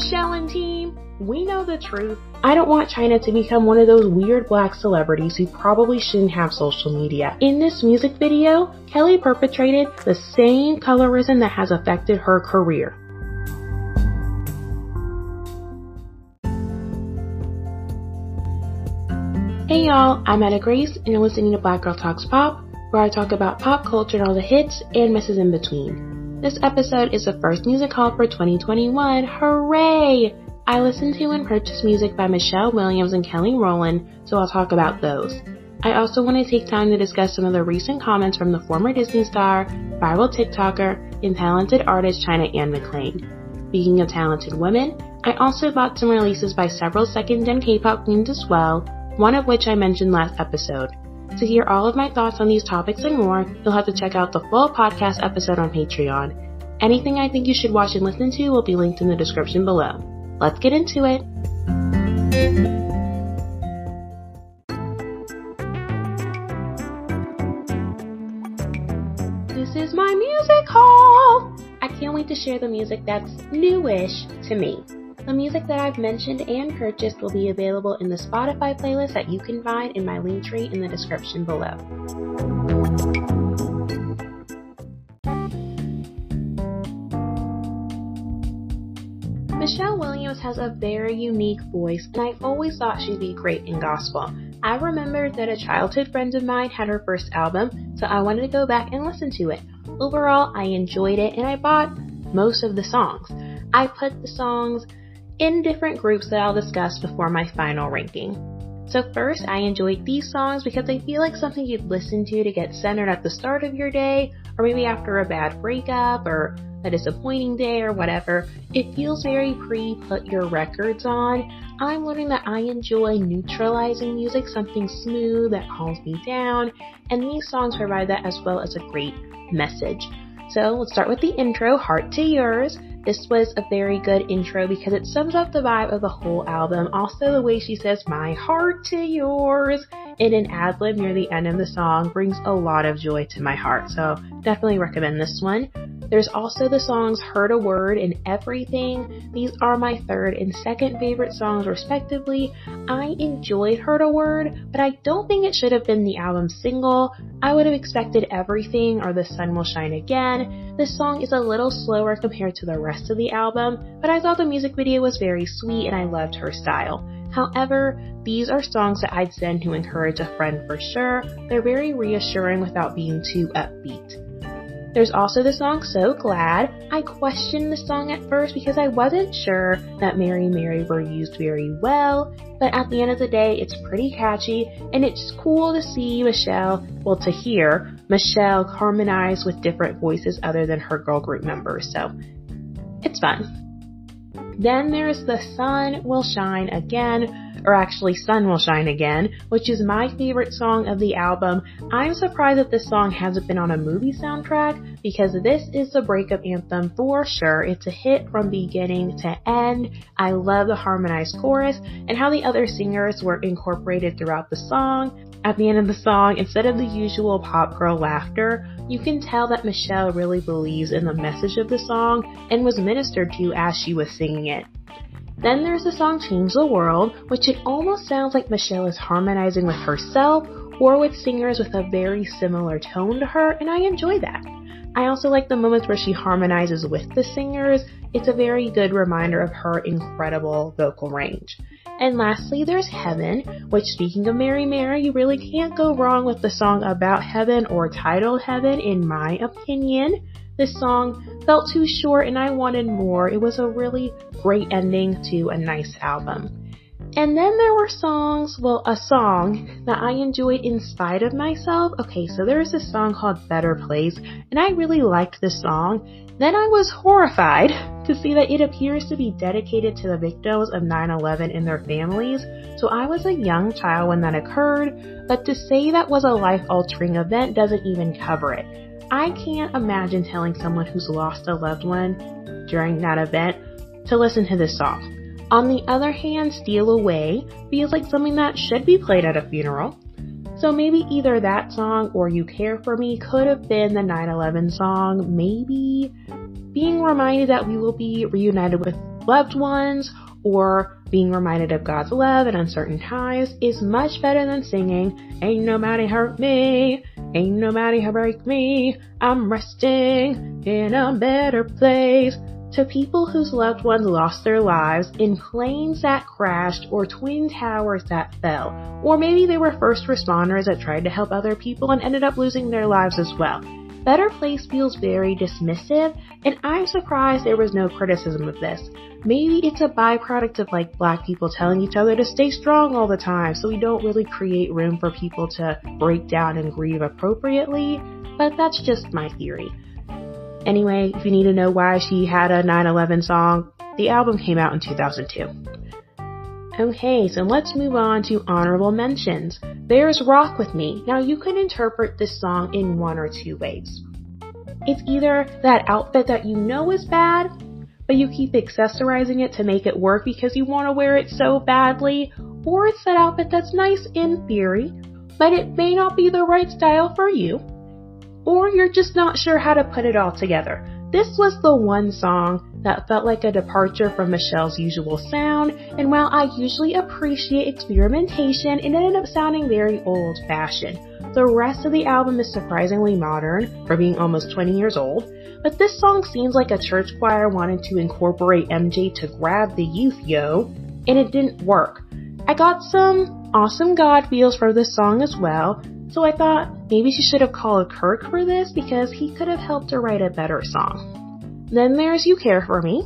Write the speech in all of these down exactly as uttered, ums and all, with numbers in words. Michelle and team, we know the truth. I don't want China to become one of those weird black celebrities who probably shouldn't have social media. In this music video, Kelly perpetrated the same colorism that has affected her career. Hey y'all, I'm Etta Grace and you're listening to Black Girl Talks Pop, where I talk about pop culture and all the hits and misses in between. This episode is the first music haul for twenty twenty-one, hooray! I listened to and purchased music by Michelle Williams and Kelly Rowland, so I'll talk about those. I also want to take time to discuss some of the recent comments from the former Disney star, viral TikToker, and talented artist China Anne McClain. Speaking of talented women, I also bought some releases by several second-gen K-pop queens as well, one of which I mentioned last episode. To hear all of my thoughts on these topics and more, you'll have to check out the full podcast episode on Patreon. Anything I think you should watch and listen to will be linked in the description below. Let's get into it! This is my music haul! I can't wait to share the music that's newish to me. The music that I've mentioned and purchased will be available in the Spotify playlist that you can find in my link tree in the description below. Michelle Williams has a very unique voice, and I always thought she'd be great in gospel. I remembered that a childhood friend of mine had her first album, so I wanted to go back and listen to it. Overall, I enjoyed it, and I bought most of the songs. I put the songs in different groups that I'll discuss before my final ranking. So first, I enjoyed these songs because I feel like something you'd listen to to get centered at the start of your day, or maybe after a bad breakup, or a disappointing day, or whatever. It feels very pre-put your records on. I'm learning that I enjoy neutralizing music, something smooth that calms me down, and these songs provide that as well as a great message. So let's start with the intro, Heart to Yours. This was a very good intro because it sums up the vibe of the whole album. Also, the way she says, my heart to yours, in an ad-lib near the end of the song brings a lot of joy to my heart. So, definitely recommend this one. There's also the songs Heard a Word and Everything. These are my third and second favorite songs, respectively. I enjoyed Heard a Word, but I don't think it should have been the album single. I would have expected Everything or The Sun Will Shine Again. This song is a little slower compared to the rest of the album, but I thought the music video was very sweet and I loved her style. However, these are songs that I'd send to encourage a friend for sure. They're very reassuring without being too upbeat. There's also the song So Glad. I questioned the song at first because I wasn't sure that Mary Mary were used very well, but at the end of the day, it's pretty catchy and it's cool to see Michelle, well to hear Michelle harmonize with different voices other than her girl group members, so it's fun. Then there's The Sun Will Shine Again, or actually Sun Will Shine Again, which is my favorite song of the album. I'm surprised that this song hasn't been on a movie soundtrack because this is the breakup anthem for sure. It's a hit from beginning to end. I love the harmonized chorus and how the other singers were incorporated throughout the song. At the end of the song, instead of the usual pop girl laughter, you can tell that Michelle really believes in the message of the song and was ministered to as she was singing it. Then there's the song Change the World, which it almost sounds like Michelle is harmonizing with herself or with singers with a very similar tone to her, and I enjoy that. I also like the moments where she harmonizes with the singers. It's a very good reminder of her incredible vocal range. And lastly, there's Heaven, which, speaking of Mary Mary, you really can't go wrong with the song about heaven or titled Heaven, in my opinion. This song felt too short and I wanted more. It was a really great ending to a nice album. And then there were songs, well, a song that I enjoyed in spite of myself. Okay, so there's this song called Better Place, and I really liked this song. Then I was horrified to see that it appears to be dedicated to the victims of nine eleven and their families. So I was a young child when that occurred, but to say that was a life-altering event doesn't even cover it. I can't imagine telling someone who's lost a loved one during that event to listen to this song. On the other hand, Steal Away feels like something that should be played at a funeral. So maybe either that song or You Care For Me could have been the nine eleven song. Maybe being reminded that we will be reunited with loved ones or being reminded of God's love at uncertain times is much better than singing, "Ain't nobody hurt me, ain't nobody break me, I'm resting in a better place," to people whose loved ones lost their lives in planes that crashed or twin towers that fell, or maybe they were first responders that tried to help other people and ended up losing their lives as well. Better Place feels very dismissive, and I'm surprised there was no criticism of this. Maybe it's a byproduct of like black people telling each other to stay strong all the time, so we don't really create room for people to break down and grieve appropriately, but that's just my theory. Anyway, if you need to know why she had a nine eleven song, the album came out in two thousand two. Okay, so let's move on to honorable mentions. There's Rock With Me. Now, you can interpret this song in one or two ways. It's either that outfit that you know is bad, but you keep accessorizing it to make it work because you want to wear it so badly, or it's that outfit that's nice in theory, but it may not be the right style for you, or you're just not sure how to put it all together. This was the one song that felt like a departure from Michelle's usual sound, and while I usually appreciate experimentation, it ended up sounding very old-fashioned. The rest of the album is surprisingly modern for being almost twenty years old, but this song seems like a church choir wanted to incorporate M J to grab the youth, yo, and it didn't work. I got some awesome God feels for this song as well, so I thought maybe she should have called Kirk for this because he could have helped her write a better song. Then there's You Care For Me.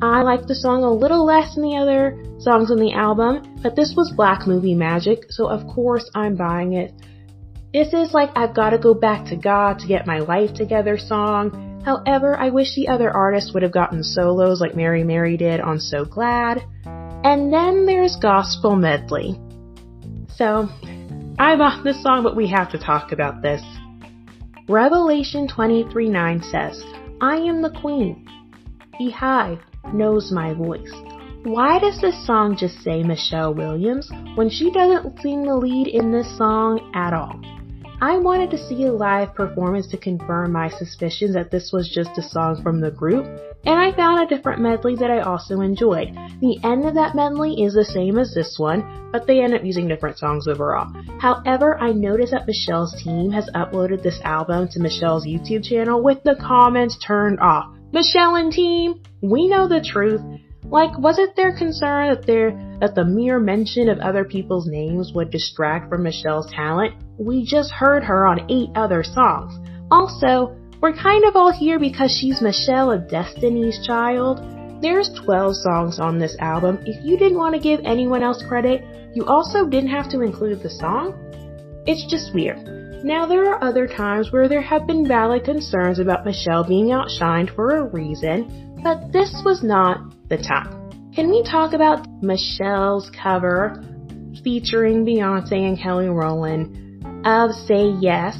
I liked the song a little less than the other songs on the album, but this was Black Movie Magic, so of course I'm buying it. This is like I've gotta go back to God to get my life together song. However, I wish the other artists would have gotten solos like Mary Mary did on So Glad. And then there's Gospel Medley. So, I'm off this song, but we have to talk about this. Revelation twenty-three nine says, "I am the queen. The hive knows my voice." Why does this song just say Michelle Williams when she doesn't sing the lead in this song at all? I wanted to see a live performance to confirm my suspicions that this was just a song from the group, and I found a different medley that I also enjoyed. The end of that medley is the same as this one, but they end up using different songs overall. However, I noticed that Michelle's team has uploaded this album to Michelle's YouTube channel with the comments turned off. Michelle and team, we know the truth. Like, was it their concern that their that the mere mention of other people's names would distract from Michelle's talent? We just heard her on eight other songs. Also, we're kind of all here because she's Michelle of Destiny's Child. There's twelve songs on this album. If you didn't want to give anyone else credit, you also didn't have to include the song. It's just weird. Now, there are other times where there have been valid concerns about Michelle being outshined for a reason, but this was not the time. Can we talk about Michelle's cover featuring Beyoncé and Kelly Rowland of Say Yes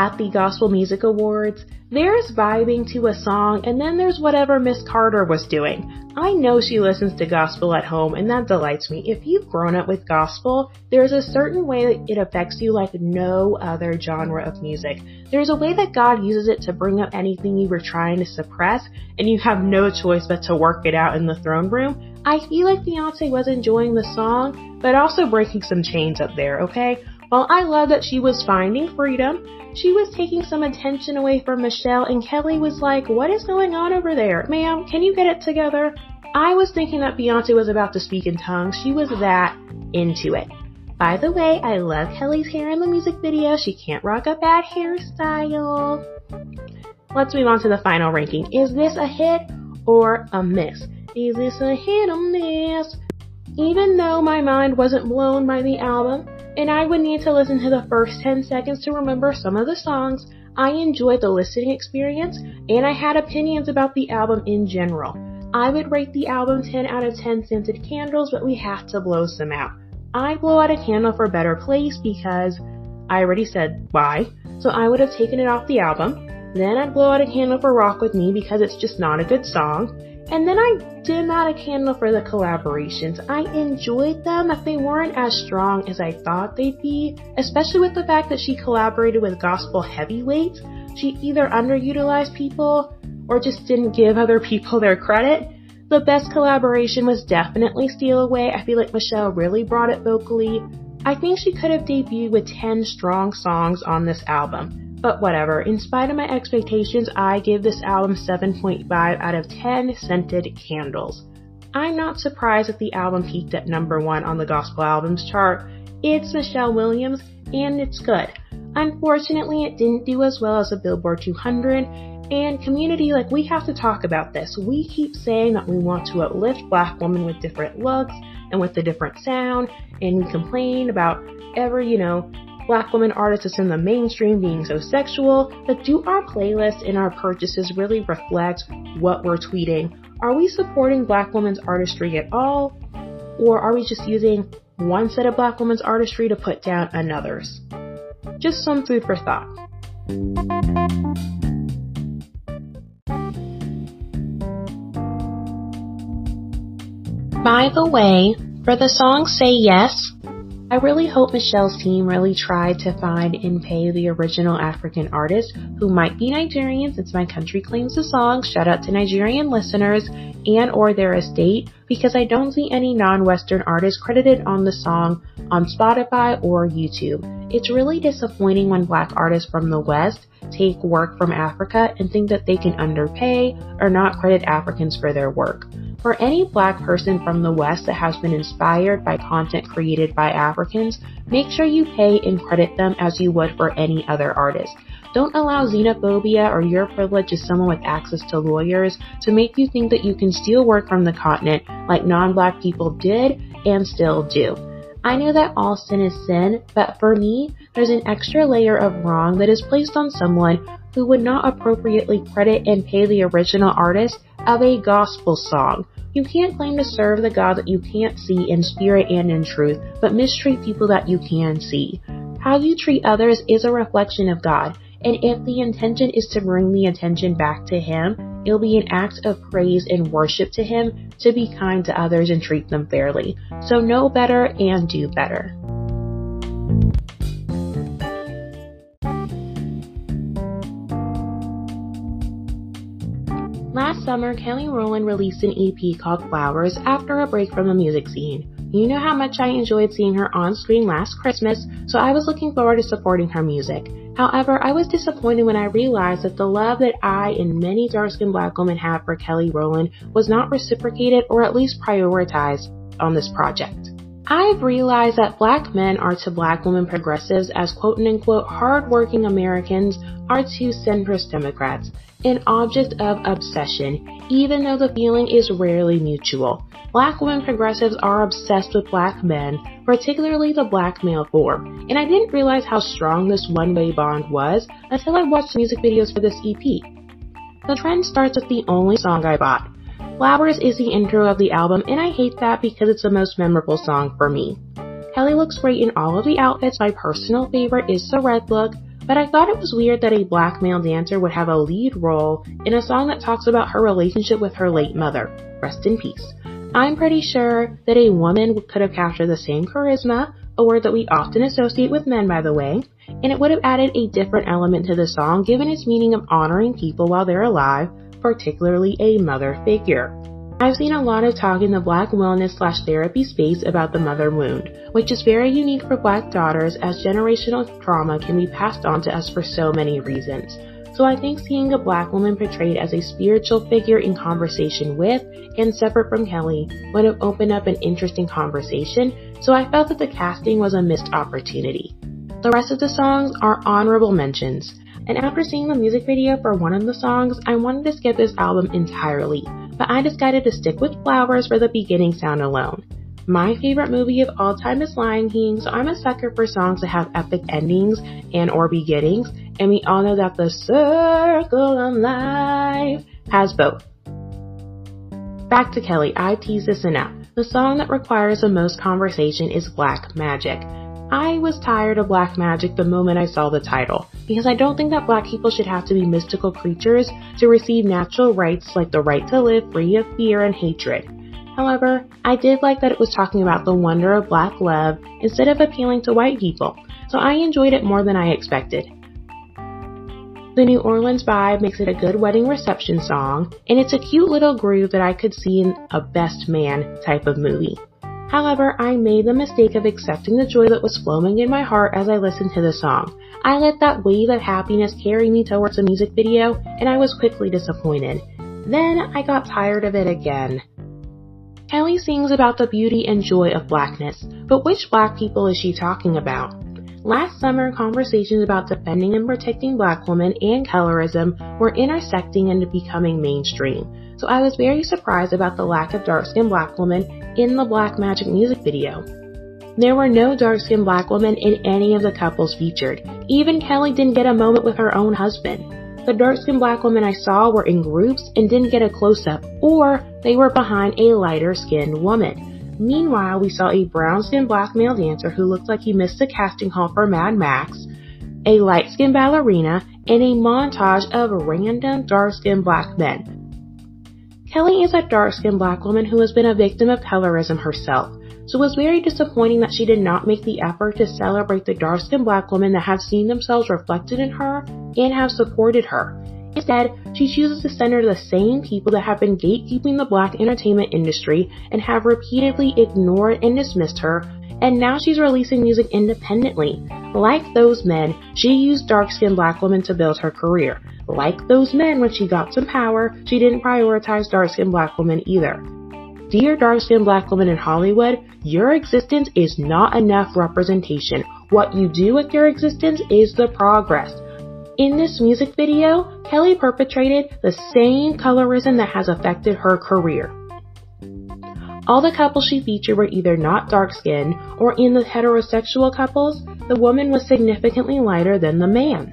at the Gospel Music Awards? There's vibing to a song, and then there's whatever Miss Carter was doing. I know she listens to gospel at home, and that delights me. If you've grown up with gospel, there's a certain way that it affects you like no other genre of music. There's a way that God uses it to bring up anything you were trying to suppress, and you have no choice but to work it out in the throne room. I feel like Beyoncé was enjoying the song, but also breaking some chains up there, okay? While I love that she was finding freedom, she was taking some attention away from Michelle, and Kelly was like, "What is going on over there? Ma'am, can you get it together?" I was thinking that Beyoncé was about to speak in tongues. She was that into it. By the way, I love Kelly's hair in the music video. She can't rock a bad hairstyle. Let's move on to the final ranking. Is this a hit or a miss? Is this a hit or miss? Even though my mind wasn't blown by the album, and I would need to listen to the first ten seconds to remember some of the songs, I enjoyed the listening experience, and I had opinions about the album in general. I would rate the album ten out of ten scented candles, but we have to blow some out. I blow out a candle for Better Place because I already said why, so I would have taken it off the album. Then I'd blow out a candle for Rock With Me because it's just not a good song. And then I dim out a candle for the collaborations. I enjoyed them, but they weren't as strong as I thought they'd be, especially with the fact that she collaborated with gospel heavyweights. She either underutilized people or just didn't give other people their credit. the best collaboration was definitely Steal Away. I feel like Michelle really brought it vocally. I think she could have debuted with ten strong songs on this album, but whatever. In spite of my expectations, I give this album seven point five out of ten scented candles. I'm not surprised that the album peaked at number one on the gospel albums chart. It's Michelle Williams, and it's good. Unfortunately, it didn't do as well as the Billboard two hundred, and community, like, we have to talk about this. We keep saying that we want to uplift black women with different looks and with a different sound, and we complain about every, you know, black women artists in the mainstream being so sexual, but do our playlists and our purchases really reflect what we're tweeting? Are we supporting black women's artistry at all? Or are we just using one set of black women's artistry to put down another's? Just some food for thought. By the way, for the song Say Yes, I really hope Michelle's team really tried to find and pay the original African artists who might be Nigerian, since my country claims the song. Shout out to Nigerian listeners and or their estate, because I don't see any non-Western artists credited on the song on Spotify or YouTube. It's really disappointing when black artists from the West take work from Africa and think that they can underpay or not credit Africans for their work. For any black person from the West that has been inspired by content created by Africans, make sure you pay and credit them as you would for any other artist. Don't allow xenophobia or your privilege as someone with access to lawyers to make you think that you can steal work from the continent like non-black people did and still do. I know that all sin is sin, but for me, there's an extra layer of wrong that is placed on someone who would not appropriately credit and pay the original artist of a gospel song. You can't claim to serve the God that you can't see in spirit and in truth, but mistreat people that you can see. How you treat others is a reflection of God, and if the intention is to bring the attention back to Him, it'll be an act of praise and worship to Him to be kind to others and treat them fairly. So know better and do better. Last summer, Kelly Rowland released an E P called Flowers after a break from the music scene. You know how much I enjoyed seeing her on screen last Christmas, so I was looking forward to supporting her music. However, I was disappointed when I realized that the love that I and many dark-skinned black women have for Kelly Rowland was not reciprocated or at least prioritized on this project. I've realized that black men are to black women progressives as quote-unquote hard-working Americans are to centrist Democrats, an object of obsession, even though the feeling is rarely mutual. Black women progressives are obsessed with black men, particularly the black male form, and I didn't realize how strong this one-way bond was until I watched the music videos for this E P. The trend starts with the only song I bought. Flowers is the intro of the album, and I hate that because it's the most memorable song for me. Kelly looks great in all of the outfits. My personal favorite is the red look, but I thought it was weird that a black male dancer would have a lead role in a song that talks about her relationship with her late mother. Rest in peace. I'm pretty sure that a woman could have captured the same charisma, a word that we often associate with men, by the way, and it would have added a different element to the song given its meaning of honoring people while they're alive, particularly a mother figure. I've seen a lot of talk in the black wellness slash therapy space about the mother wound, which is very unique for black daughters as generational trauma can be passed on to us for so many reasons. So I think seeing a black woman portrayed as a spiritual figure in conversation with and separate from Kelly would have opened up an interesting conversation, so I felt that the casting was a missed opportunity. The rest of the songs are honorable mentions, and after seeing the music video for one of the songs, I wanted to skip this album entirely, but I decided to stick with Flowers for the beginning sound alone. My favorite movie of all time is Lion King, so I'm a sucker for songs that have epic endings and or beginnings, and we all know that the circle of life has both. Back to Kelly, I tease this enough. The song that requires the most conversation is Black Magic. I was tired of Black Magic the moment I saw the title, because I don't think that black people should have to be mystical creatures to receive natural rights like the right to live free of fear and hatred. However, I did like that it was talking about the wonder of black love instead of appealing to white people, so I enjoyed it more than I expected. The New Orleans vibe makes it a good wedding reception song, and it's a cute little groove that I could see in a best man type of movie. However, I made the mistake of accepting the joy that was flowing in my heart as I listened to the song. I let that wave of happiness carry me towards the music video, and I was quickly disappointed. Then I got tired of it again. Kelly sings about the beauty and joy of blackness, but which black people is she talking about? Last summer, conversations about defending and protecting black women and colorism were intersecting and becoming mainstream, so I was very surprised about the lack of dark-skinned black women in the Black Magic music video. There were no dark-skinned black women in any of the couples featured. Even Kelly didn't get a moment with her own husband. The dark-skinned black women I saw were in groups and didn't get a close-up, or they were behind a lighter-skinned woman. Meanwhile, we saw a brown-skinned black male dancer who looked like he missed a casting call for Mad Max, a light-skinned ballerina, and a montage of random dark-skinned black men. Kelly is a dark-skinned black woman who has been a victim of colorism herself, so it was very disappointing that she did not make the effort to celebrate the dark-skinned black women that have seen themselves reflected in her and have supported her. Instead, she chooses to center the same people that have been gatekeeping the black entertainment industry and have repeatedly ignored and dismissed her, and now she's releasing music independently. Like those men, she used dark-skinned black women to build her career. Like those men, when she got some power, she didn't prioritize dark-skinned black women either. Dear dark-skinned black women in Hollywood, your existence is not enough representation. What you do with your existence is the progress. In this music video, Kelly perpetrated the same colorism that has affected her career. All the couples she featured were either not dark-skinned, or in the heterosexual couples, the woman was significantly lighter than the man.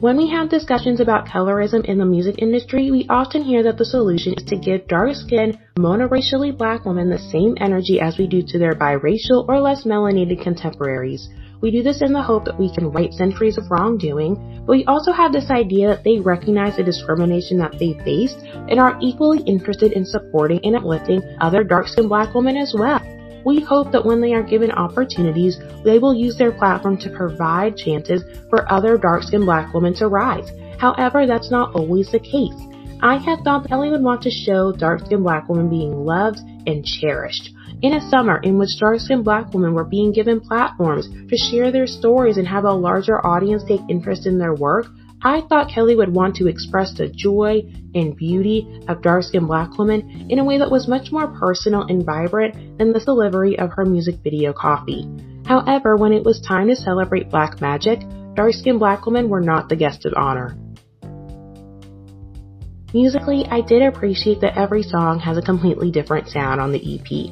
When we have discussions about colorism in the music industry, we often hear that the solution is to give dark-skinned, monoracially black women the same energy as we do to their biracial or less melanated contemporaries. We do this in the hope that we can right centuries of wrongdoing, but we also have this idea that they recognize the discrimination that they faced and are equally interested in supporting and uplifting other dark-skinned black women as well. We hope that when they are given opportunities, they will use their platform to provide chances for other dark-skinned black women to rise. However, that's not always the case. I had thought Kelly would want to show dark-skinned black women being loved and cherished. In a summer in which dark-skinned black women were being given platforms to share their stories and have a larger audience take interest in their work, I thought Kelly would want to express the joy and beauty of dark-skinned black women in a way that was much more personal and vibrant than the delivery of her music video copy. However, when it was time to celebrate Black Magic, dark-skinned black women were not the guest of honor. Musically, I did appreciate that every song has a completely different sound on the E P.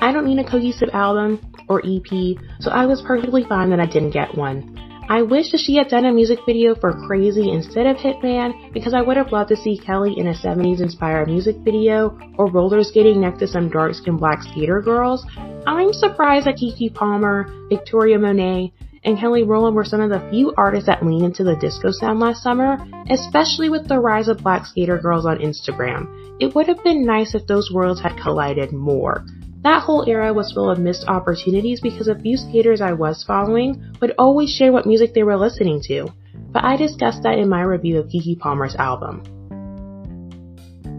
I don't need a cohesive album or E P, so I was perfectly fine that I didn't get one. I wish that she had done a music video for Crazy instead of Hitman, because I would have loved to see Kelly in a seventies inspired music video or roller skating next to some dark-skinned black skater girls. I'm surprised that Keke Palmer, Victoria Monet, and Kelly Rowland were some of the few artists that leaned into the disco sound last summer, especially with the rise of black skater girls on Instagram. It would have been nice if those worlds had collided more. That whole era was full of missed opportunities because a few skaters I was following would always share what music they were listening to, but I discussed that in my review of Keke Palmer's album.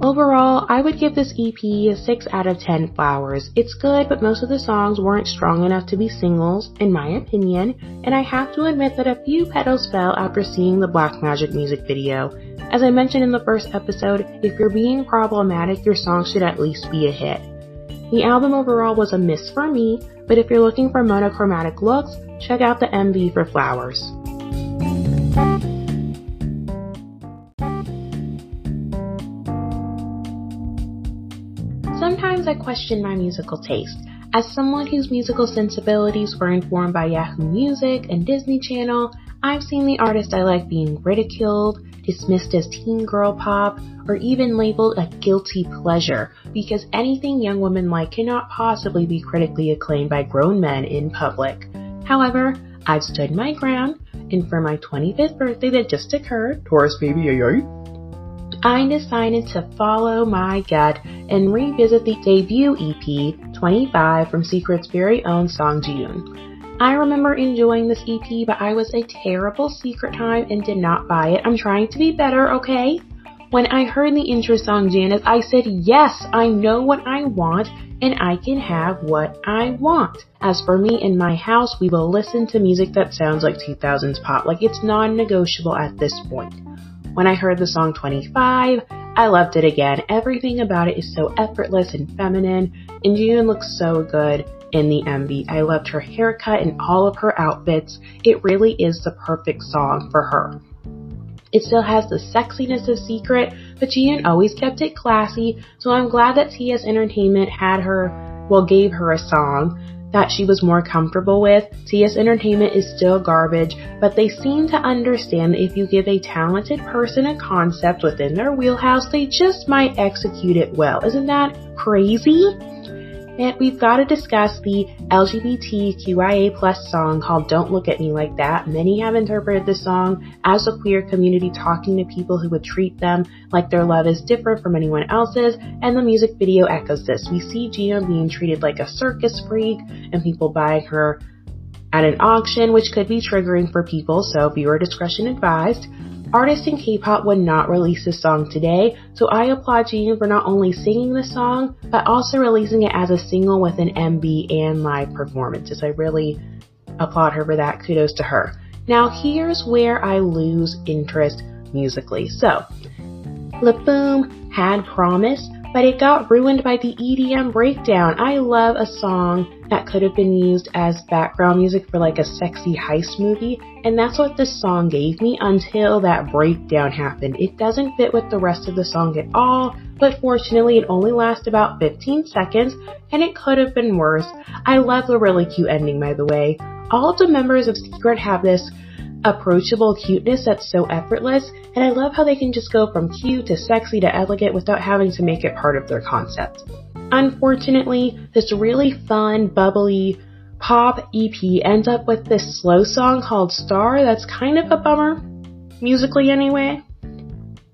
Overall, I would give this E P a six out of ten flowers. It's good, but most of the songs weren't strong enough to be singles, in my opinion, and I have to admit that a few petals fell after seeing the Black Magic music video. As I mentioned in the first episode, if you're being problematic, your song should at least be a hit. The album overall was a miss for me, but if you're looking for monochromatic looks, check out the M V for Flowers. Sometimes I question my musical taste. As someone whose musical sensibilities were informed by Yahoo Music and Disney Channel, I've seen the artists I like being ridiculed, dismissed as teen girl pop, or even labeled a guilty pleasure, because anything young women like cannot possibly be critically acclaimed by grown men in public. However, I've stood my ground, and for my twenty-fifth birthday that just occurred, Taurus baby, yay, I decided to follow my gut and revisit the debut E P, twenty-five, from Secret's very own Song Jieun. I remember enjoying this E P, but I was a terrible Secret time and did not buy it. I'm trying to be better, okay? When I heard the intro song, Janice, I said, yes, I know what I want, and I can have what I want. As for me and my house, we will listen to music that sounds like two thousands pop. Like, it's non-negotiable at this point. When I heard the song twenty-five, I loved it again. Everything about it is so effortless and feminine, and June looks so good in the M V. I loved her haircut and all of her outfits. It really is the perfect song for her. It still has the sexiness of Secret, but Jian always kept it classy, so I'm glad that T S Entertainment had her, well, gave her a song that she was more comfortable with. T S Entertainment is still garbage, but they seem to understand that if you give a talented person a concept within their wheelhouse, they just might execute it well. Isn't that crazy? And we've got to discuss the L G B T Q I A plus song called Don't Look At Me Like That. Many have interpreted this song as the queer community talking to people who would treat them like their love is different from anyone else's, and the music video echoes this. We see Gio being treated like a circus freak and people buying her at an auction, which could be triggering for people, so viewer discretion advised. Artists in K-pop would not release this song today, so I applaud Jieun for not only singing the song, but also releasing it as a single with an M V and live performances. I really applaud her for that. Kudos to her. Now here's where I lose interest musically. So, Lip Boom had Promise, but it got ruined by the E D M breakdown. I love a song that could have been used as background music for like a sexy heist movie, and that's what this song gave me until that breakdown happened. It doesn't fit with the rest of the song at all, but fortunately it only lasts about fifteen seconds, and it could have been worse. I love the really cute ending, by the way. All of the members of Secret have this approachable cuteness that's so effortless, and I love how they can just go from cute to sexy to elegant without having to make it part of their concept. Unfortunately, this really fun, bubbly pop E P ends up with this slow song called Star that's kind of a bummer, musically anyway.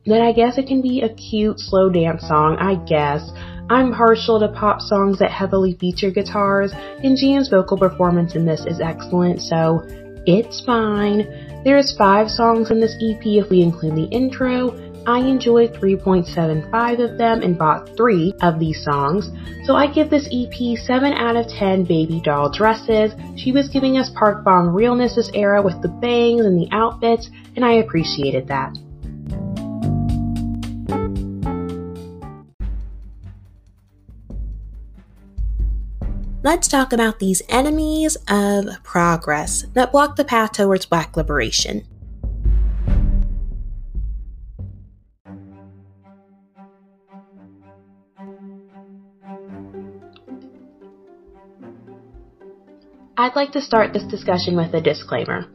Then I guess it can be a cute slow dance song, I guess. I'm partial to pop songs that heavily feature guitars, and Jian's vocal performance in this is excellent, so it's fine. There's five songs in this E P if we include the intro. I enjoyed three point seven five of them and bought three of these songs. So I give this E P seven out of ten baby doll dresses. She was giving us Park Bom realness this era with the bangs and the outfits, and I appreciated that. Let's talk about these enemies of progress that block the path towards Black liberation. I'd like to start this discussion with a disclaimer.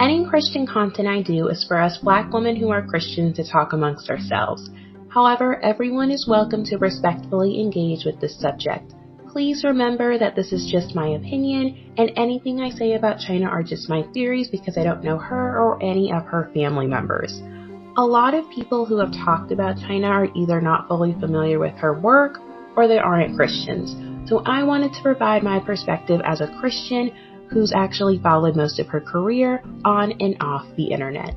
Any Christian content I do is for us Black women who are Christians to talk amongst ourselves. However, everyone is welcome to respectfully engage with this subject. Please remember that this is just my opinion, and anything I say about China are just my theories because I don't know her or any of her family members. A lot of people who have talked about China are either not fully familiar with her work or they aren't Christians. So I wanted to provide my perspective as a Christian who's actually followed most of her career on and off the internet.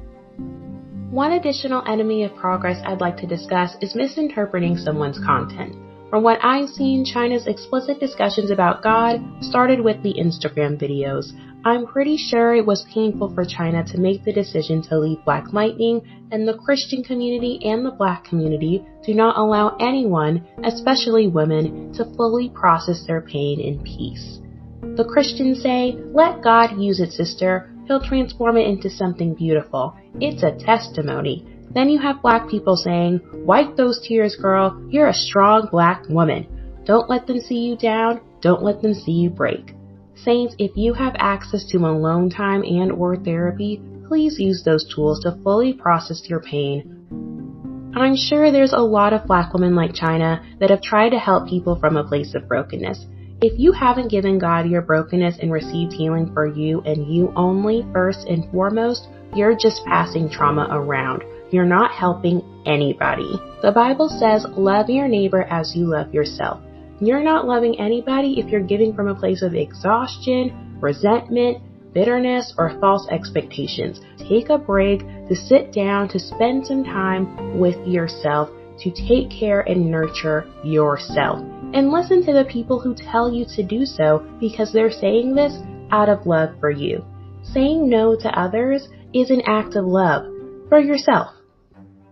One additional enemy of progress I'd like to discuss is misinterpreting someone's content. From what I've seen, China's explicit discussions about God started with the Instagram videos. I'm pretty sure it was painful for China to make the decision to leave Black Lightning, and the Christian community and the Black community do not allow anyone, especially women, to fully process their pain in peace. The Christians say, "Let God use it, sister. He'll transform it into something beautiful. It's a testimony." Then you have Black people saying, "Wipe those tears, girl. You're a strong Black woman. Don't let them see you down. Don't let them see you break." Saints, if you have access to alone time and or therapy, please use those tools to fully process your pain. I'm sure there's a lot of Black women like China that have tried to help people from a place of brokenness. If you haven't given God your brokenness and received healing for you and you only, first and foremost, you're just passing trauma around. You're not helping anybody. The Bible says, love your neighbor as you love yourself. You're not loving anybody if you're giving from a place of exhaustion, resentment, bitterness, or false expectations. Take a break to sit down, to spend some time with yourself, to take care and nurture yourself. And listen to the people who tell you to do so, because they're saying this out of love for you. Saying no to others is an act of love for yourself.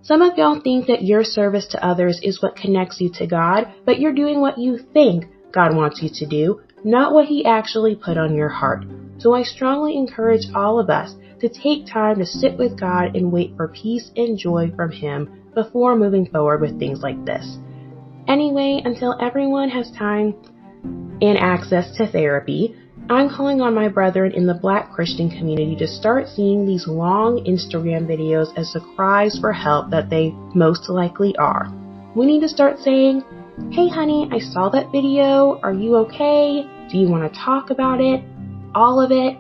Some of y'all think that your service to others is what connects you to God, but you're doing what you think God wants you to do, not what He actually put on your heart. So I strongly encourage all of us to take time to sit with God and wait for peace and joy from Him before moving forward with things like this. Anyway, until everyone has time and access to therapy, I'm calling on my brethren in the Black Christian community to start seeing these long Instagram videos as the cries for help that they most likely are. We need to start saying, "Hey honey, I saw that video. Are you okay? Do you want to talk about it?" All of it,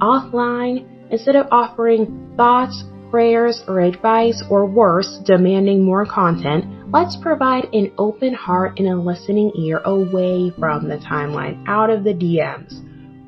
offline, instead of offering thoughts, prayers, or advice, or worse, demanding more content. Let's provide an open heart and a listening ear away from the timeline, out of the D Ms.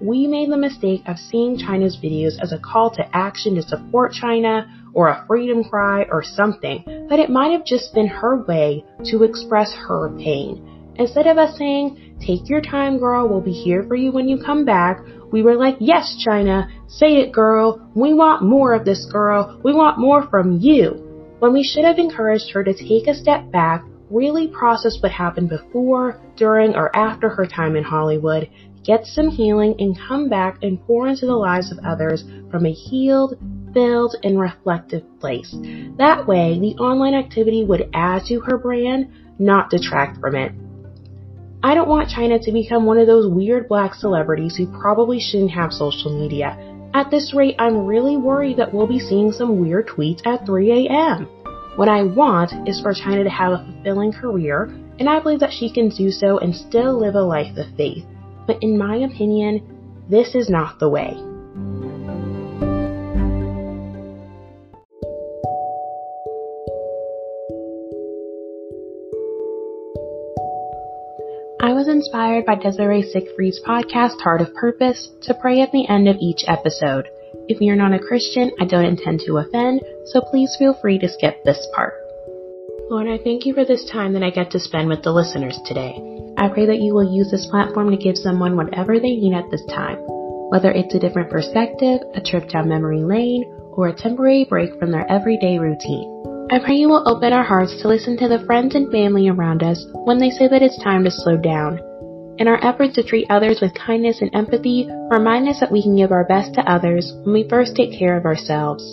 We made the mistake of seeing China's videos as a call to action to support China, or a freedom cry, or something, but it might have just been her way to express her pain. Instead of us saying, "Take your time, girl, we'll be here for you when you come back," we were like, "Yes, China, say it, girl. We want more of this, girl. We want more from you." When we should have encouraged her to take a step back, really process what happened before, during, or after her time in Hollywood, get some healing, and come back and pour into the lives of others from a healed, filled, and reflective place. That way, the online activity would add to her brand, not detract from it. I don't want China to become one of those weird Black celebrities who probably shouldn't have social media. At this rate, I'm really worried that we'll be seeing some weird tweets at three a.m. What I want is for China to have a fulfilling career, and I believe that she can do so and still live a life of faith. But in my opinion, this is not the way. I was inspired by Desiree Siegfried's podcast, Heart of Purpose, to pray at the end of each episode. If you're not a Christian, I don't intend to offend, so please feel free to skip this part. Lord, I thank you for this time that I get to spend with the listeners today. I pray that you will use this platform to give someone whatever they need at this time, whether it's a different perspective, a trip down memory lane, or a temporary break from their everyday routine. I pray you will open our hearts to listen to the friends and family around us when they say that it's time to slow down. In our efforts to treat others with kindness and empathy, remind us that we can give our best to others when we first take care of ourselves.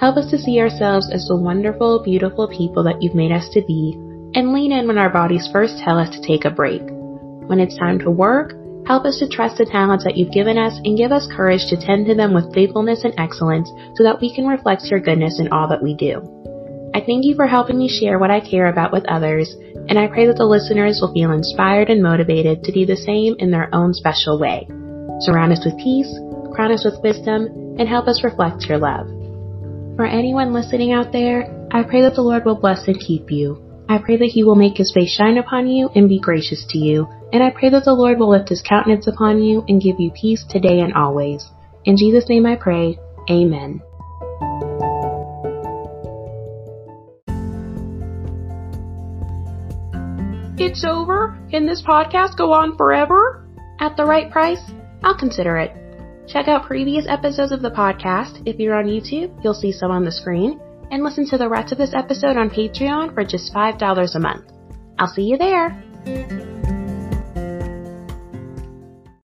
Help us to see ourselves as the wonderful, beautiful people that you've made us to be, and lean in when our bodies first tell us to take a break. When it's time to work, help us to trust the talents that you've given us and give us courage to tend to them with faithfulness and excellence so that we can reflect your goodness in all that we do. I thank you for helping me share what I care about with others, and I pray that the listeners will feel inspired and motivated to do the same in their own special way. Surround us with peace, crown us with wisdom, and help us reflect your love. For anyone listening out there, I pray that the Lord will bless and keep you. I pray that He will make His face shine upon you and be gracious to you, and I pray that the Lord will lift His countenance upon you and give you peace today and always. In Jesus' name I pray, amen. It's over? Can this podcast go on forever? At the right price, I'll consider it. Check out previous episodes of the podcast. If you're on YouTube, you'll see some on the screen. And listen to the rest of this episode on Patreon for just five dollars a month. I'll see you there.